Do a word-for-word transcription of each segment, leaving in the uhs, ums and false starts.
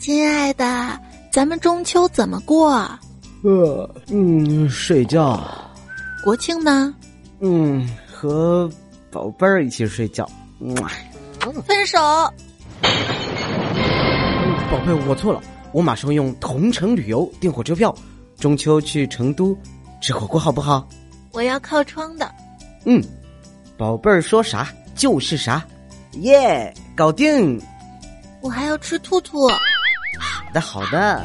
亲爱的，咱们中秋怎么过？呃，嗯，睡觉。国庆呢？嗯，和宝贝儿一起睡觉。分手。宝贝，我错了，我马上用同城旅游订火车票，中秋去成都吃火锅好不好？我要靠窗的。嗯，宝贝儿说啥就是啥，耶、yeah, ，搞定！我还要吃兔兔。好的，好的。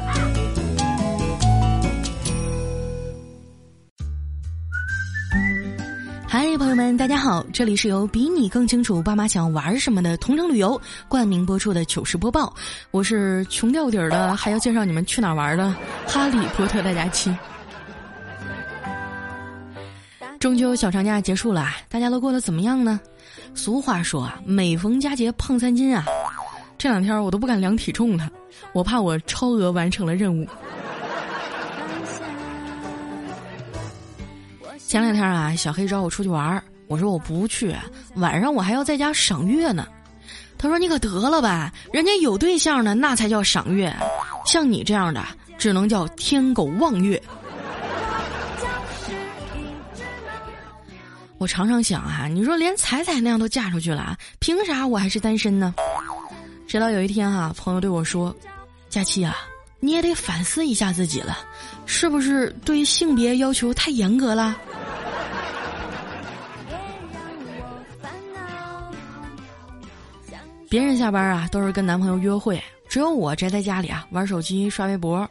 嗨，朋友们，大家好，这里是由比你更清楚爸妈想玩什么的同城旅游冠名播出的糗事播报，我是穷掉底儿的，还要介绍你们去哪儿玩的哈利波特大家期。中秋小长假结束了，大家都过得怎么样呢？俗话说啊，每逢佳节胖三斤啊。这两天我都不敢量体重了，我怕我超额完成了任务。前两天啊，小黑找我出去玩，我说我不去，晚上我还要在家赏月呢。他说你可得了吧，人家有对象呢，那才叫赏月，像你这样的只能叫天狗望月。我常常想啊，你说连彩彩那样都嫁出去了，凭啥我还是单身呢？直到有一天啊，朋友对我说：“佳期啊，你也得反思一下自己了，是不是对性别要求太严格了？”别人下班啊都是跟男朋友约会，只有我宅在家里啊玩手机刷微博。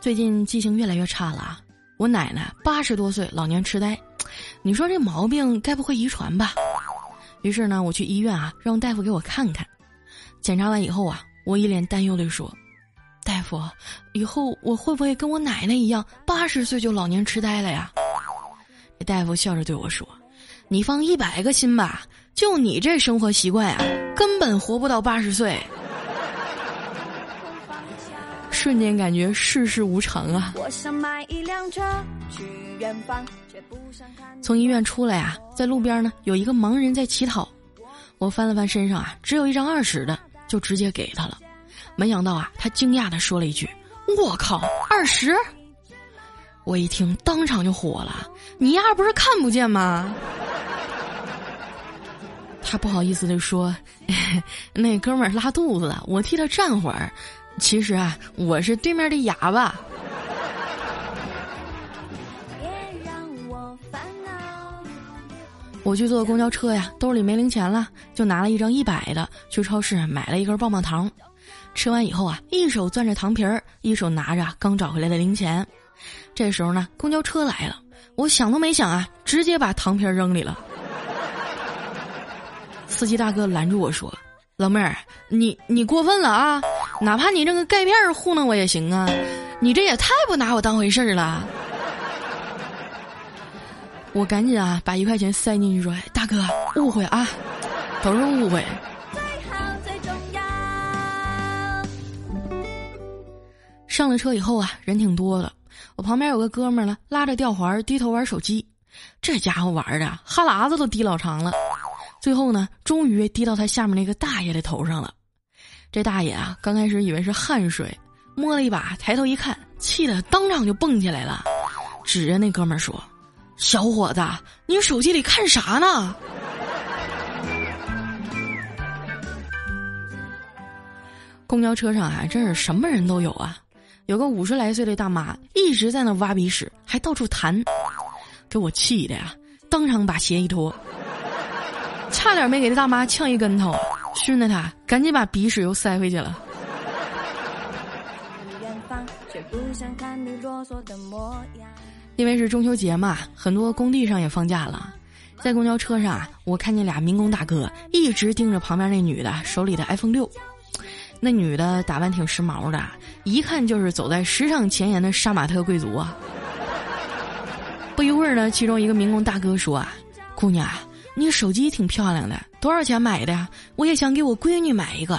最近记性越来越差了啊，我奶奶八十多岁老年痴呆。你说这毛病该不会遗传吧？于是呢，我去医院啊，让大夫给我看看。检查完以后啊，我一脸担忧地说：“大夫，以后我会不会跟我奶奶一样，八十岁就老年痴呆了呀？”大夫笑着对我说：“你放一百个心吧，就你这生活习惯啊，根本活不到八十岁。”瞬间感觉世事无常啊！从医院出来啊，在路边呢有一个盲人在乞讨，我翻了翻身上啊，只有一张二十的，就直接给他了。没想到啊，他惊讶地说了一句：“我靠，二十！”我一听当场就火了：“你丫不是看不见吗？”他不好意思地说：“哎、那哥们儿拉肚子，我替他站会儿。”其实啊，我是对面的哑巴。我去坐公交车呀，兜里没零钱了，就拿了一张一百的，去超市买了一根棒棒糖。吃完以后啊，一手攥着糖皮儿，一手拿着刚找回来的零钱。这时候呢，公交车来了，我想都没想啊，直接把糖皮儿扔里了。司机大哥拦住我说：“老妹儿，你你过分了啊！哪怕你这个钙片糊弄我也行啊，你这也太不拿我当回事了。”我赶紧啊把一块钱塞进去说：“大哥，误会啊，都是误会。”上了车以后啊，人挺多的，我旁边有个哥们儿呢，拉着吊环低头玩手机，这家伙玩的哈喇子都滴老长了。最后呢，终于滴到他下面那个大爷的头上了。这大爷啊，刚开始以为是汗水，摸了一把，抬头一看，气得当场就蹦起来了，指着那哥们儿说：“小伙子，你手机里看啥呢？”公交车上啊，真是什么人都有啊，有个五十来岁的大妈一直在那挖鼻屎，还到处弹，给我气的呀，当场把鞋一脱。差点没给这大妈呛一跟头，训得她赶紧把鼻屎又塞回去了。因为是中秋节嘛，很多工地上也放假了。在公交车上啊，我看见俩民工大哥一直盯着旁边那女的手里的 iPhone 六。那女的打扮挺时髦的，一看就是走在时尚前沿的杀马特贵族啊。不一会儿呢，其中一个民工大哥说啊：“姑娘，你手机挺漂亮的，多少钱买的呀？我也想给我闺女买一个。”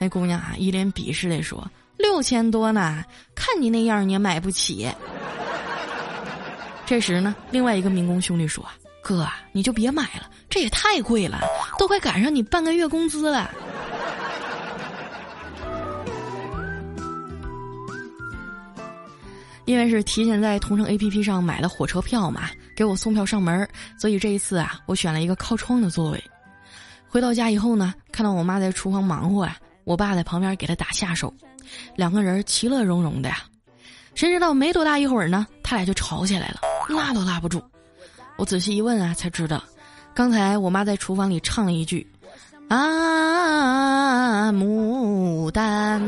那姑娘啊，一脸鄙视地说：“六千多呢，看你那样你也买不起。”这时呢，另外一个民工兄弟说：“哥，你就别买了，这也太贵了，都快赶上你半个月工资了。”因为是提前在同城 A P P 上买了火车票嘛，给我送票上门，所以这一次啊，我选了一个靠窗的座位。回到家以后呢，看到我妈在厨房忙活啊，我爸在旁边给她打下手，两个人其乐融融的呀。谁知道没多大一会儿呢，他俩就吵起来了，拉都拉不住。我仔细一问啊，才知道刚才我妈在厨房里唱了一句啊牡丹，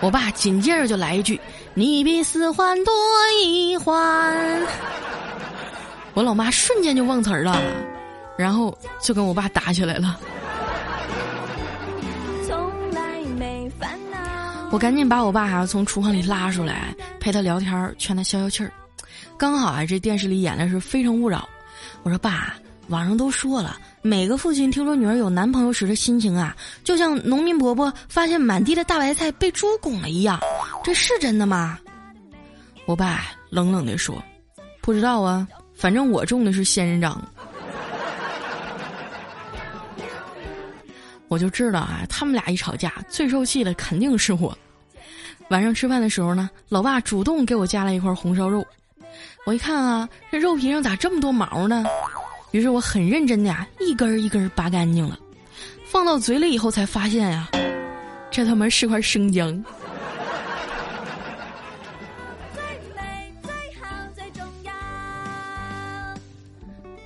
我爸紧接着就来一句你比四环多一环，我老妈瞬间就忘词儿了，然后就跟我爸打起来了。我赶紧把我爸啊从厨房里拉出来，陪他聊天，劝他消消气儿。刚好啊，这电视里演的是《非诚勿扰》，我说爸，网上都说了，每个父亲听说女儿有男朋友时的心情啊，就像农民伯伯发现满地的大白菜被猪拱了一样，这是真的吗？我爸冷冷地说：“不知道啊，反正我中的是仙人掌。”我就知道啊，他们俩一吵架，最受气的肯定是我。晚上吃饭的时候呢，老爸主动给我加了一块红烧肉。我一看啊，这肉皮上咋这么多毛呢？于是我很认真的啊，一根一根拔干净了，放到嘴里以后才发现呀、啊，这他妈是块生姜。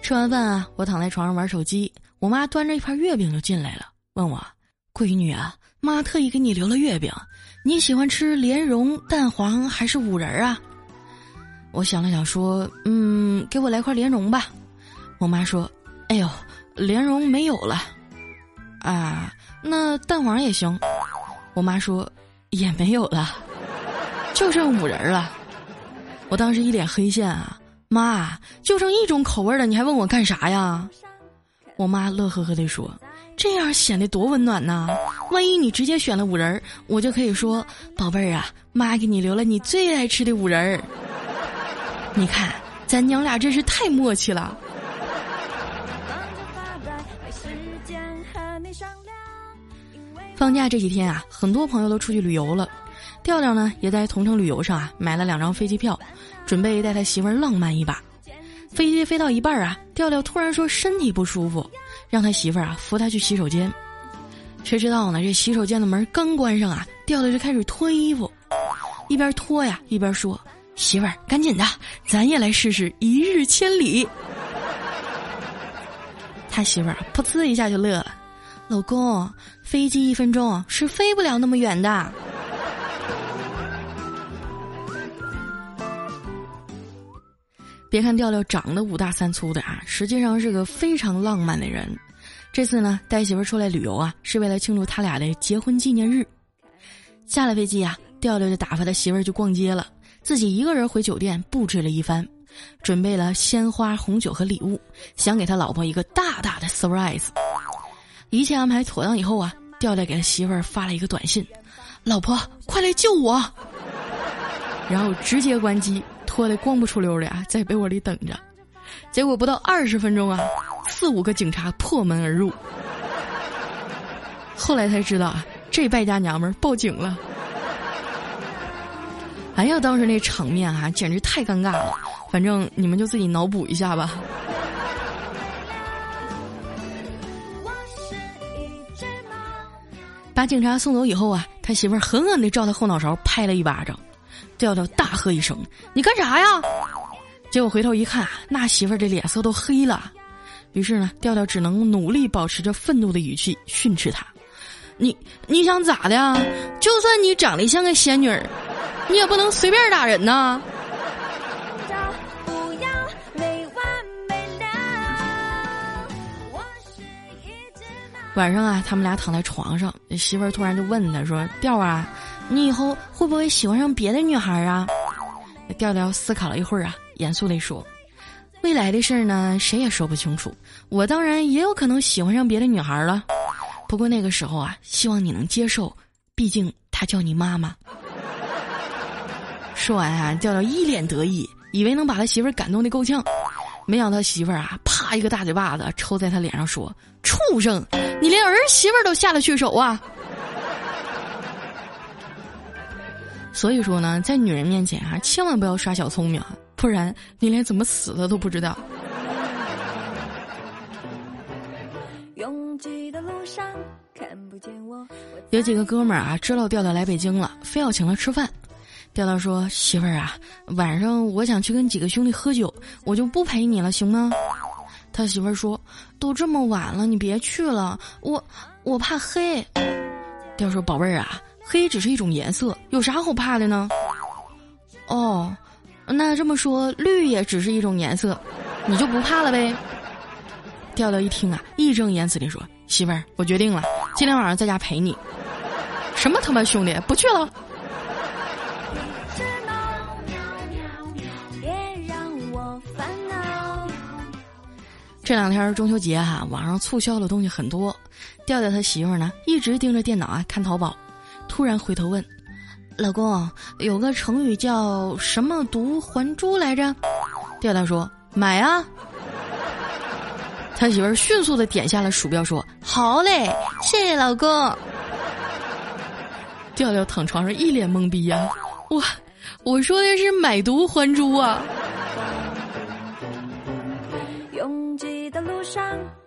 吃完饭啊，我躺在床上玩手机，我妈端着一块月饼就进来了。问我，闺女啊，妈特意给你留了月饼，你喜欢吃莲蓉、蛋黄还是五仁啊？我想了想说，嗯，给我来块莲蓉吧。我妈说，哎呦，莲蓉没有了。啊，那蛋黄也行。我妈说，也没有了，就剩五仁了。我当时一脸黑线啊，妈，就剩一种口味的，你还问我干啥呀？我妈乐呵呵地说，这样显得多温暖呐！万一你直接选了五仁，我就可以说，宝贝儿啊，妈给你留了你最爱吃的五仁。你看，咱娘俩真是太默契了。放假这几天啊，很多朋友都出去旅游了，调调呢也在同城旅游上啊买了两张飞机票，准备带他媳妇儿浪漫一把。飞机飞到一半啊，调调突然说身体不舒服，让他媳妇儿啊扶他去洗手间。谁知道呢，这洗手间的门刚关上啊，调调就开始脱衣服，一边脱呀一边说，媳妇儿赶紧的，咱也来试试一日千里。他媳妇儿噗呲一下就乐了，老公，飞机一分钟是飞不了那么远的。别看调调长得五大三粗的啊，实际上是个非常浪漫的人。这次呢，带媳妇出来旅游啊，是为了庆祝他俩的结婚纪念日。下了飞机啊，调调就打发他媳妇去逛街了，自己一个人回酒店布置了一番，准备了鲜花、红酒和礼物，想给他老婆一个大大的 surprise。一切安排妥当以后啊，调调给他媳妇发了一个短信：“老婆，快来救我！”然后直接关机。脱得光不出溜的啊，在被窝里等着，结果不到二十分钟啊，四五个警察破门而入。后来才知道啊，这败家娘们儿报警了。哎呀，当时那场面啊，简直太尴尬了。反正你们就自己脑补一下吧。把警察送走以后啊，他媳妇儿狠狠地照他后脑勺拍了一巴掌。调调大喝一声，你干啥呀？结果回头一看，那媳妇儿这脸色都黑了。于是呢，调调只能努力保持着愤怒的语气训斥他，你你想咋的呀？就算你长得像个仙女，你也不能随便打人呐。晚上啊，他们俩躺在床上，媳妇儿突然就问他说，调啊，你以后会不会喜欢上别的女孩啊？调调思考了一会儿啊，严肃地说，未来的事呢，谁也说不清楚，我当然也有可能喜欢上别的女孩了，不过那个时候啊，希望你能接受，毕竟她叫你妈妈。说完啊，调调一脸得意，以为能把他媳妇儿感动得够呛，没想到媳妇儿啊啪一个大嘴巴子抽在他脸上说，畜生，你连儿媳妇儿都下得去手啊。所以说呢，在女人面前啊，千万不要耍小聪明，不然你连怎么死的都不知道。有几个哥们儿啊，知道调调来北京了，非要请他吃饭。调调说：“媳妇儿啊，晚上我想去跟几个兄弟喝酒，我就不陪你了，行吗？”他媳妇儿说：“都这么晚了，你别去了，我我怕黑。”调调说：“宝贝儿啊，黑只是一种颜色，有啥好怕的呢？”哦，那这么说，绿也只是一种颜色，你就不怕了呗？调调一听啊，义正言辞地说：“媳妇儿，我决定了，今天晚上在家陪你。”什么他妈兄弟，不去了。这两天中秋节哈、啊，网上促销的东西很多。调调他媳妇儿呢，一直盯着电脑啊看淘宝，突然回头问：“老公，有个成语叫什么毒还珠来着？”调调说：“买啊！”他媳妇儿迅速的点下了鼠标，说：“好嘞，谢谢老公。”调调躺床上一脸懵逼呀、啊，我我说的是买毒还珠啊。的路上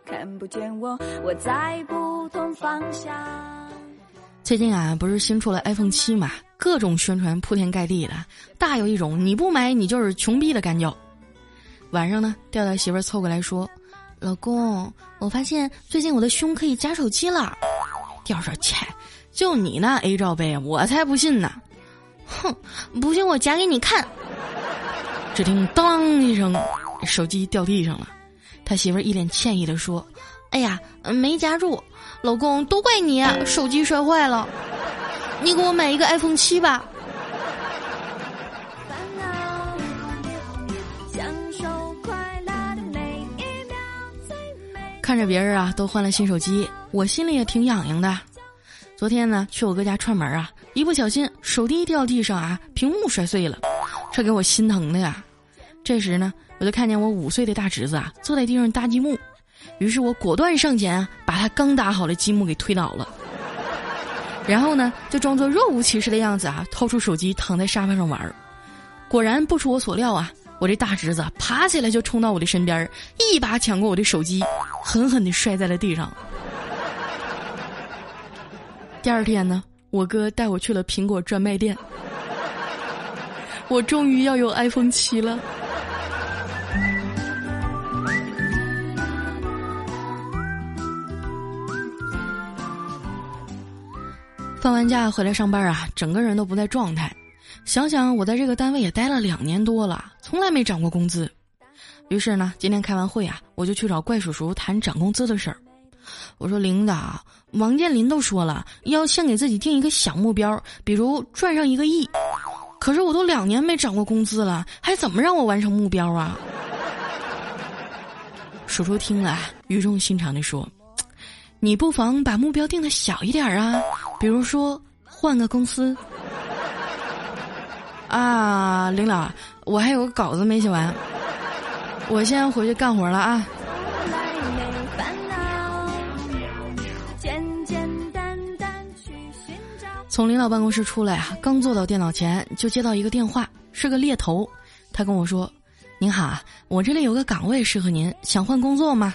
看不见我，我在不同方向。最近啊，不是新出了 iPhone 七 嘛，各种宣传铺天盖地的，大有一种你不买你就是穷逼的干叫。晚上呢，调调媳妇凑过来说：“老公，我发现最近我的胸可以夹手机了。”调说：“切，就你那 A 罩杯，我才不信呢！哼，不信我夹给你看。”只听当一声，手机掉地上了。他媳妇儿一脸歉意地说：“哎呀，没夹住，老公，都怪你，手机摔坏了，你给我买一个 iPhone 七 吧。”看着别人啊都换了新手机，我心里也挺痒痒的。昨天呢，去我哥家串门啊，一不小心手机掉地上啊，屏幕摔碎了，这给我心疼的呀。这时呢，我就看见我五岁的大侄子啊坐在地上搭积木，于是我果断上前啊，把他刚搭好的积木给推倒了，然后呢就装作若无其事的样子啊，掏出手机躺在沙发上玩。果然不出我所料啊，我这大侄子爬起来就冲到我的身边，一把抢过我的手机，狠狠地摔在了地上。第二天呢，我哥带我去了苹果专卖店，我终于要有 iPhone 七 了。放完假回来上班啊，整个人都不在状态。想想我在这个单位也待了两年多了，从来没涨过工资。于是呢，今天开完会啊，我就去找怪叔叔谈涨工资的事儿。我说：“领导，王健林都说了，要先给自己定一个小目标，比如赚上一个亿。可是我都两年没涨过工资了，还怎么让我完成目标啊？”叔叔听了，语重心长地说：“你不妨把目标定得小一点啊，比如说换个公司。”啊，领导，我还有个稿子没写完，我先回去干活了啊。从领导办公室出来啊，刚坐到电脑前就接到一个电话，是个猎头，他跟我说：“您好，我这里有个岗位适合您，想换工作吗？”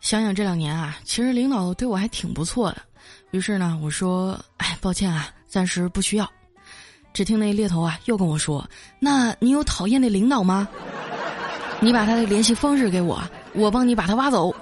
想想这两年啊，其实领导对我还挺不错的。于是呢，我说：“哎，抱歉啊，暂时不需要。”只听那猎头啊又跟我说：“那你有讨厌的领导吗？你把他的联系方式给我，我帮你把他挖走。”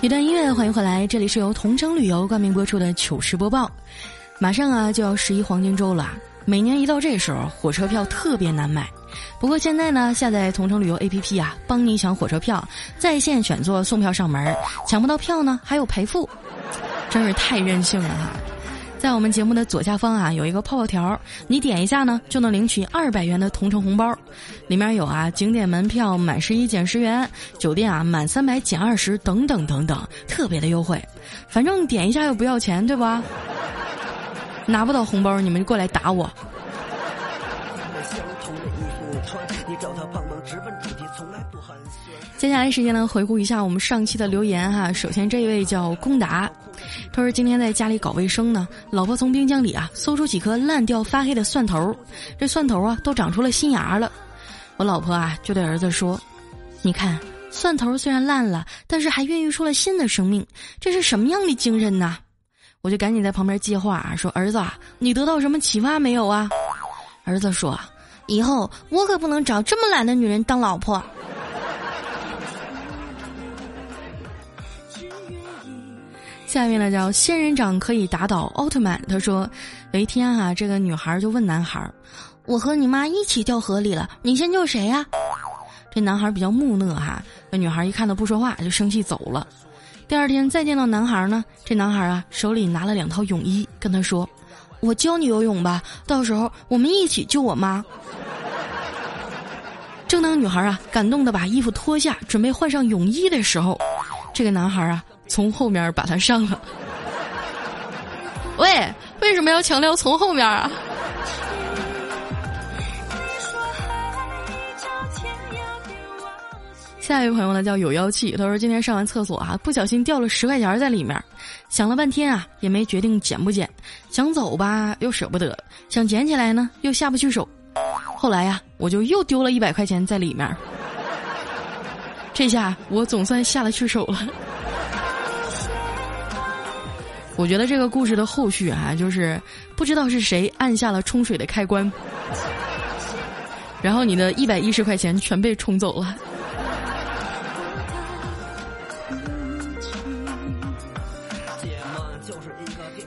一段音乐，欢迎回来，这里是由同程旅游冠名播出的糗事播报。马上啊就要十一黄金周了，每年一到这时候，火车票特别难买。不过现在呢，下载同程旅游 A P P 啊，帮你抢火车票，在线选座送票上门，抢不到票呢还有赔付，真是太任性了哈！在我们节目的左下方啊有一个泡泡条，你点一下呢就能领取二百元的同城红包，里面有啊景点门票满十一减十元，酒店啊满三百减二十等等等等，特别的优惠。反正点一下又不要钱，对吧？拿不到红包你们过来打我。接下来时间呢，回顾一下我们上期的留言哈。首先这一位叫龚达，他说今天在家里搞卫生呢，老婆从冰箱里啊搜出几颗烂掉发黑的蒜头，这蒜头啊都长出了新芽了。我老婆啊就对儿子说：“你看，蒜头虽然烂了，但是还孕育出了新的生命，这是什么样的精神呢？”我就赶紧在旁边接话啊，说：“儿子啊，你得到什么启发没有啊？”儿子说：“以后我可不能找这么懒的女人当老婆。”下面呢叫仙人掌可以打倒奥特曼，他说有一天啊，这个女孩就问男孩：“我和你妈一起掉河里了，你先救谁呀、啊？”这男孩比较木讷哈、啊，这女孩一看他不说话就生气走了。第二天再见到男孩呢，这男孩啊手里拿了两套泳衣，跟他说：“我教你游泳吧，到时候我们一起救我妈。”正当女孩啊感动的把衣服脱下准备换上泳衣的时候，这个男孩啊从后面把他上了。喂，为什么要强调从后面啊？下一位朋友呢叫有妖气，他说今天上完厕所啊不小心掉了十块钱在里面，想了半天啊也没决定捡不捡，想走吧又舍不得，想捡起来呢又下不去手，后来呀、啊、我就又丢了一百块钱在里面，这下我总算下得去手了。我觉得这个故事的后续啊，就是不知道是谁按下了冲水的开关，然后你的一百一十块钱全被冲走了。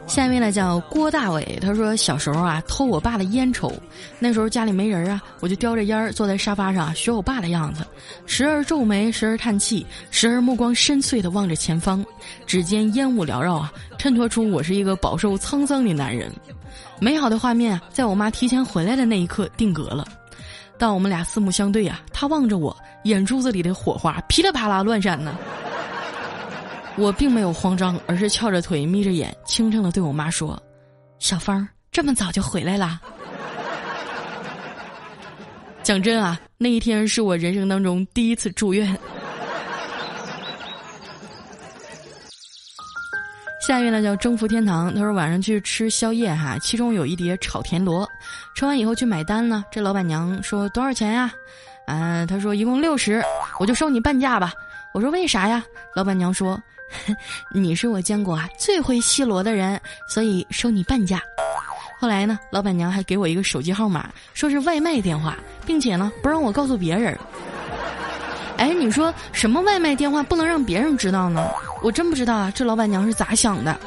下面呢叫郭大伟，他说小时候啊偷我爸的烟抽，那时候家里没人啊，我就叼着烟坐在沙发上、啊、学我爸的样子，时而皱眉，时而叹气，时而目光深邃地望着前方，指尖烟雾缭绕啊，衬托出我是一个饱受沧桑的男人。美好的画面啊在我妈提前回来的那一刻定格了，当我们俩四目相对啊，她望着我，眼珠子里的火花噼里啪啦乱闪呢。我并没有慌张，而是翘着腿眯着眼轻声地对我妈说：“小芳这么早就回来啦。”讲真啊，那一天是我人生当中第一次住院。下一位呢叫征服天堂，他说晚上去吃宵夜哈、啊，其中有一碟炒田螺，吃完以后去买单呢，这老板娘说：“多少钱呀、啊？”啊，他说一共六十，我就收你半价吧。我说：“为啥呀？”老板娘说：“你是我见过啊最会吸螺的人，所以收你半价。”后来呢，老板娘还给我一个手机号码，说是外卖电话，并且呢不让我告诉别人。哎，你说什么外卖电话不能让别人知道呢？我真不知道啊，这老板娘是咋想的。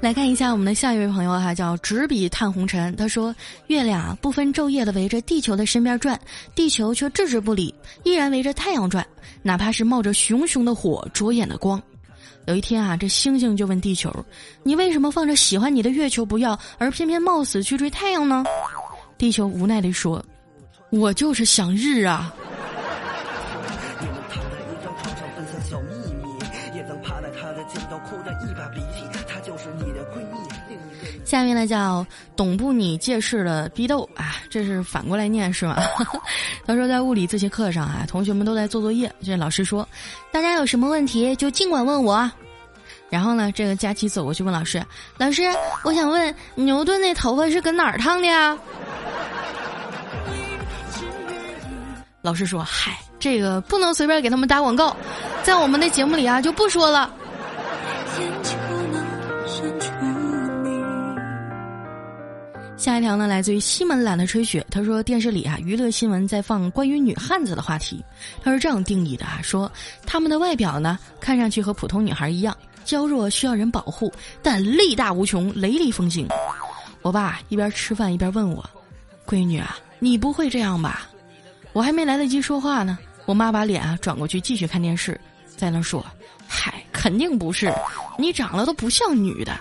来看一下我们的下一位朋友啊，叫执笔探红尘，他说月亮不分昼夜地围着地球的身边转，地球却置之不理，依然围着太阳转，哪怕是冒着熊熊的火灼眼的光。有一天啊，这星星就问地球：“你为什么放着喜欢你的月球不要，而偏偏冒死去追太阳呢？”地球无奈地说：“我就是想日啊。”下面呢叫懂不你借势的逼斗啊，这是反过来念是吗？他说在物理自习课上啊，同学们都在做作业，这老师说：“大家有什么问题就尽管问我。”然后呢，这个佳琪走过去问老师：“老师，我想问牛顿那头发是搁哪儿烫的呀？”老师说：“嗨，这个不能随便给他们打广告，在我们的节目里啊就不说了。”下一条呢来自于西门懒得吹雪，他说电视里啊娱乐新闻在放关于女汉子的话题，他是这样定义的啊，说她们的外表呢看上去和普通女孩一样娇弱，需要人保护，但力大无穷，雷厉风行。我爸一边吃饭一边问我：“闺女啊，你不会这样吧？”我还没来得及说话呢，我妈把脸啊转过去继续看电视，在那说：“嗨，肯定不是，你长得都不像女的。”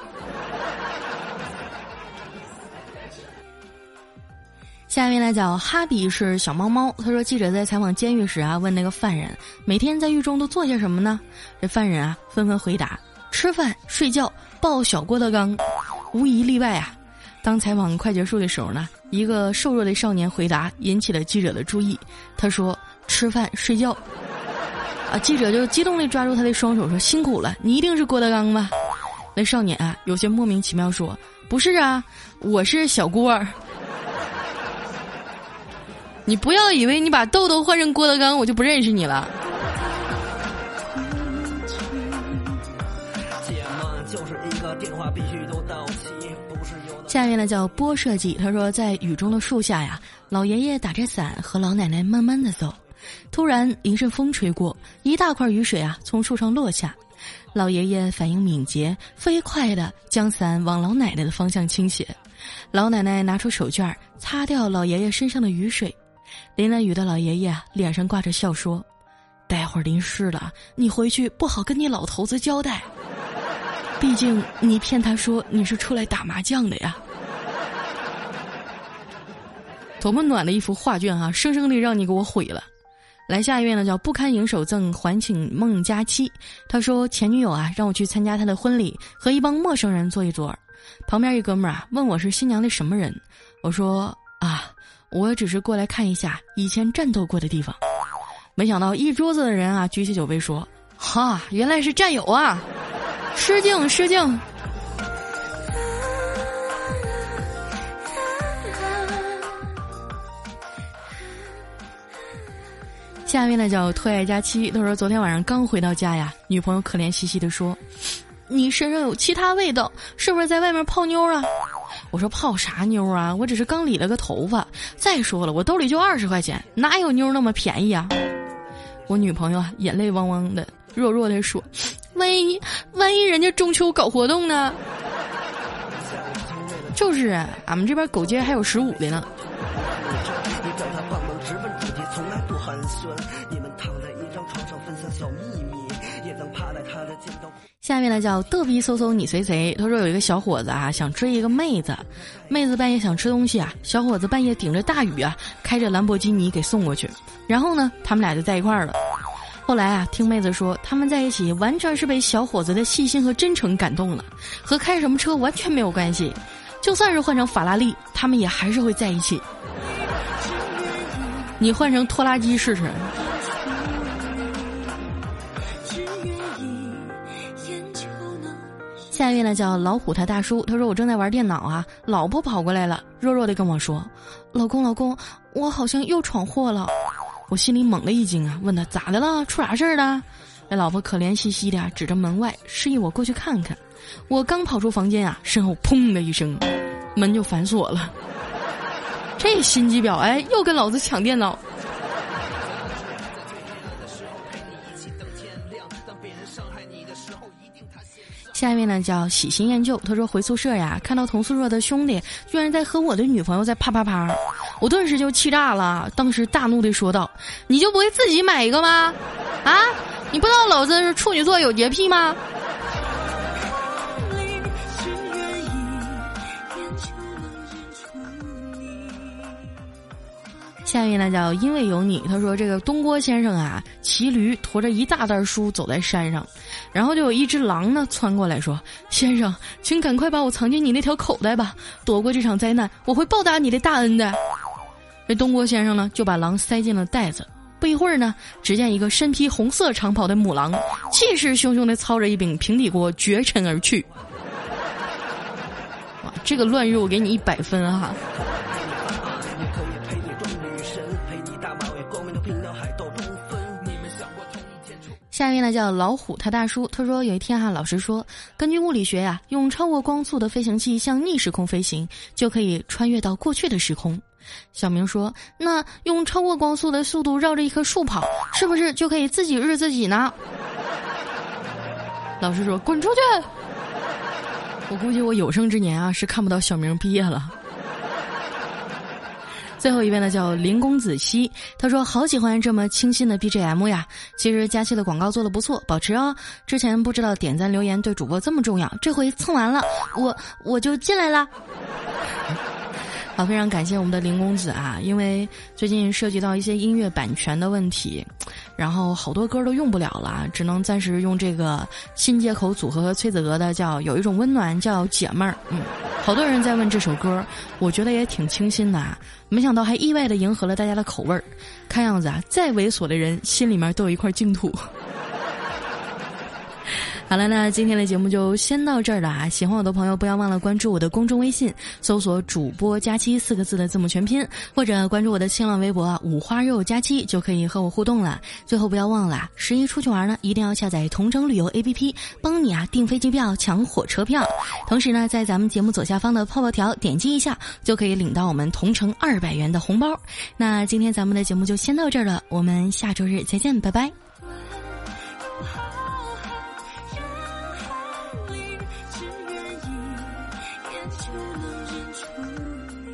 下一位来讲，哈比是小猫猫。他说，记者在采访监狱时啊，问那个犯人每天在狱中都做些什么呢？这犯人啊，纷纷回答：吃饭、睡觉、抱小郭德纲，无一例外啊。当采访快结束的时候呢，一个瘦弱的少年回答引起了记者的注意。他说：吃饭、睡觉。啊，记者就激动地抓住他的双手说：辛苦了，你一定是郭德纲吧？那少年啊，有些莫名其妙说：不是啊，我是小郭儿。你不要以为你把豆豆换成郭德纲我就不认识你了。下面呢叫波设计，他说在雨中的树下呀，老爷爷打着伞和老奶奶慢慢的走，突然一阵风吹过，一大块雨水啊从树上落下，老爷爷反应敏捷，飞快的将伞往老奶奶的方向倾斜。老奶奶拿出手绢擦掉老爷爷身上的雨水，淋了雨的老爷爷脸上挂着笑说：待会儿淋湿了，你回去不好跟你老头子交代，毕竟你骗他说你是出来打麻将的呀。多么暖的一幅画卷啊，生生地让你给我毁了。来，下一位呢叫不堪盈手赠，还请孟佳期。他说前女友啊让我去参加她的婚礼，和一帮陌生人坐一桌，旁边一哥们儿啊问我是新娘的什么人，我说啊，我只是过来看一下以前战斗过的地方。没想到一桌子的人啊举起酒杯说：哈，原来是战友啊，失敬失敬。下面呢叫退爱佳期，他说昨天晚上刚回到家呀，女朋友可怜兮兮地说：你身上有其他味道，是不是在外面泡妞啊？我说泡啥妞啊，我只是刚理了个头发，再说了，我兜里就二十块钱，哪有妞那么便宜啊？我女朋友啊眼泪汪汪的弱弱的说：万一万一人家中秋搞活动呢？就是啊，俺们这边狗街还有十五的呢。下面呢叫嘚逼嗖嗖你随随，他说有一个小伙子啊想追一个妹子，妹子半夜想吃东西啊，小伙子半夜顶着大雨啊开着兰博基尼给送过去，然后呢他们俩就在一块儿了。后来啊听妹子说他们在一起完全是被小伙子的细心和真诚感动了，和开什么车完全没有关系，就算是换成法拉利他们也还是会在一起。你换成拖拉机试试。下一位呢叫老虎他大叔，他说我正在玩电脑啊，老婆跑过来了，弱弱地跟我说：老公老公，我好像又闯祸了。我心里猛地一惊啊，问他咋的了，出啥事儿了？那老婆可怜兮兮的啊指着门外示意我过去看看。我刚跑出房间啊，身后砰的一声，门就反锁了。这心机婊，哎，又跟老子抢电脑。下面呢叫喜新厌旧，他说回宿舍呀，看到同宿舍的兄弟居然在和我的女朋友在啪啪啪，我顿时就气炸了，当时大怒地说道：你就不会自己买一个吗？啊，你不知道老子是处女座有洁癖吗？下面呢叫因为有你，他说这个东郭先生啊骑驴驮着一大袋书走在山上，然后就有一只狼呢窜过来说：先生，请赶快把我藏进你那条口袋吧，躲过这场灾难，我会报答你的大恩的。这东郭先生呢就把狼塞进了袋子，不一会儿呢，只见一个身披红色长袍的母狼气势汹汹地操着一柄平底锅绝尘而去。哇，这个乱入我给你一百分啊。下面呢叫老虎他大叔，他说有一天啊，老师说根据物理学呀、啊，用超过光速的飞行器向逆时空飞行就可以穿越到过去的时空。小明说：那用超过光速的速度绕着一棵树跑，是不是就可以自己日自己呢？老师说：滚出去！我估计我有生之年啊是看不到小明毕业了。最后一位呢叫林公子熙，他说好喜欢这么清新的 B G M 呀，其实佳期的广告做得不错，保持哦。之前不知道点赞留言对主播这么重要，这回蹭完了我我就进来了。好，非常感谢我们的林公子啊，因为最近涉及到一些音乐版权的问题，然后好多歌都用不了了，只能暂时用这个新街口组合和崔子格的叫有一种温暖叫姐妹儿。嗯，好多人在问这首歌，我觉得也挺清新的啊，没想到还意外的迎合了大家的口味儿。看样子啊，再猥琐的人心里面都有一块净土。好了，那今天的节目就先到这儿了啊！喜欢我的朋友不要忘了关注我的公众微信，搜索主播佳期四个字的字母全拼，或者关注我的新浪微博五花肉佳期就可以和我互动了。最后不要忘了十一出去玩呢一定要下载同程旅游 A P P， 帮你啊订飞机票抢火车票，同时呢在咱们节目左下方的泡泡条点击一下就可以领到我们同程二百元的红包。那今天咱们的节目就先到这儿了，我们下周日再见，拜拜。就能认出你。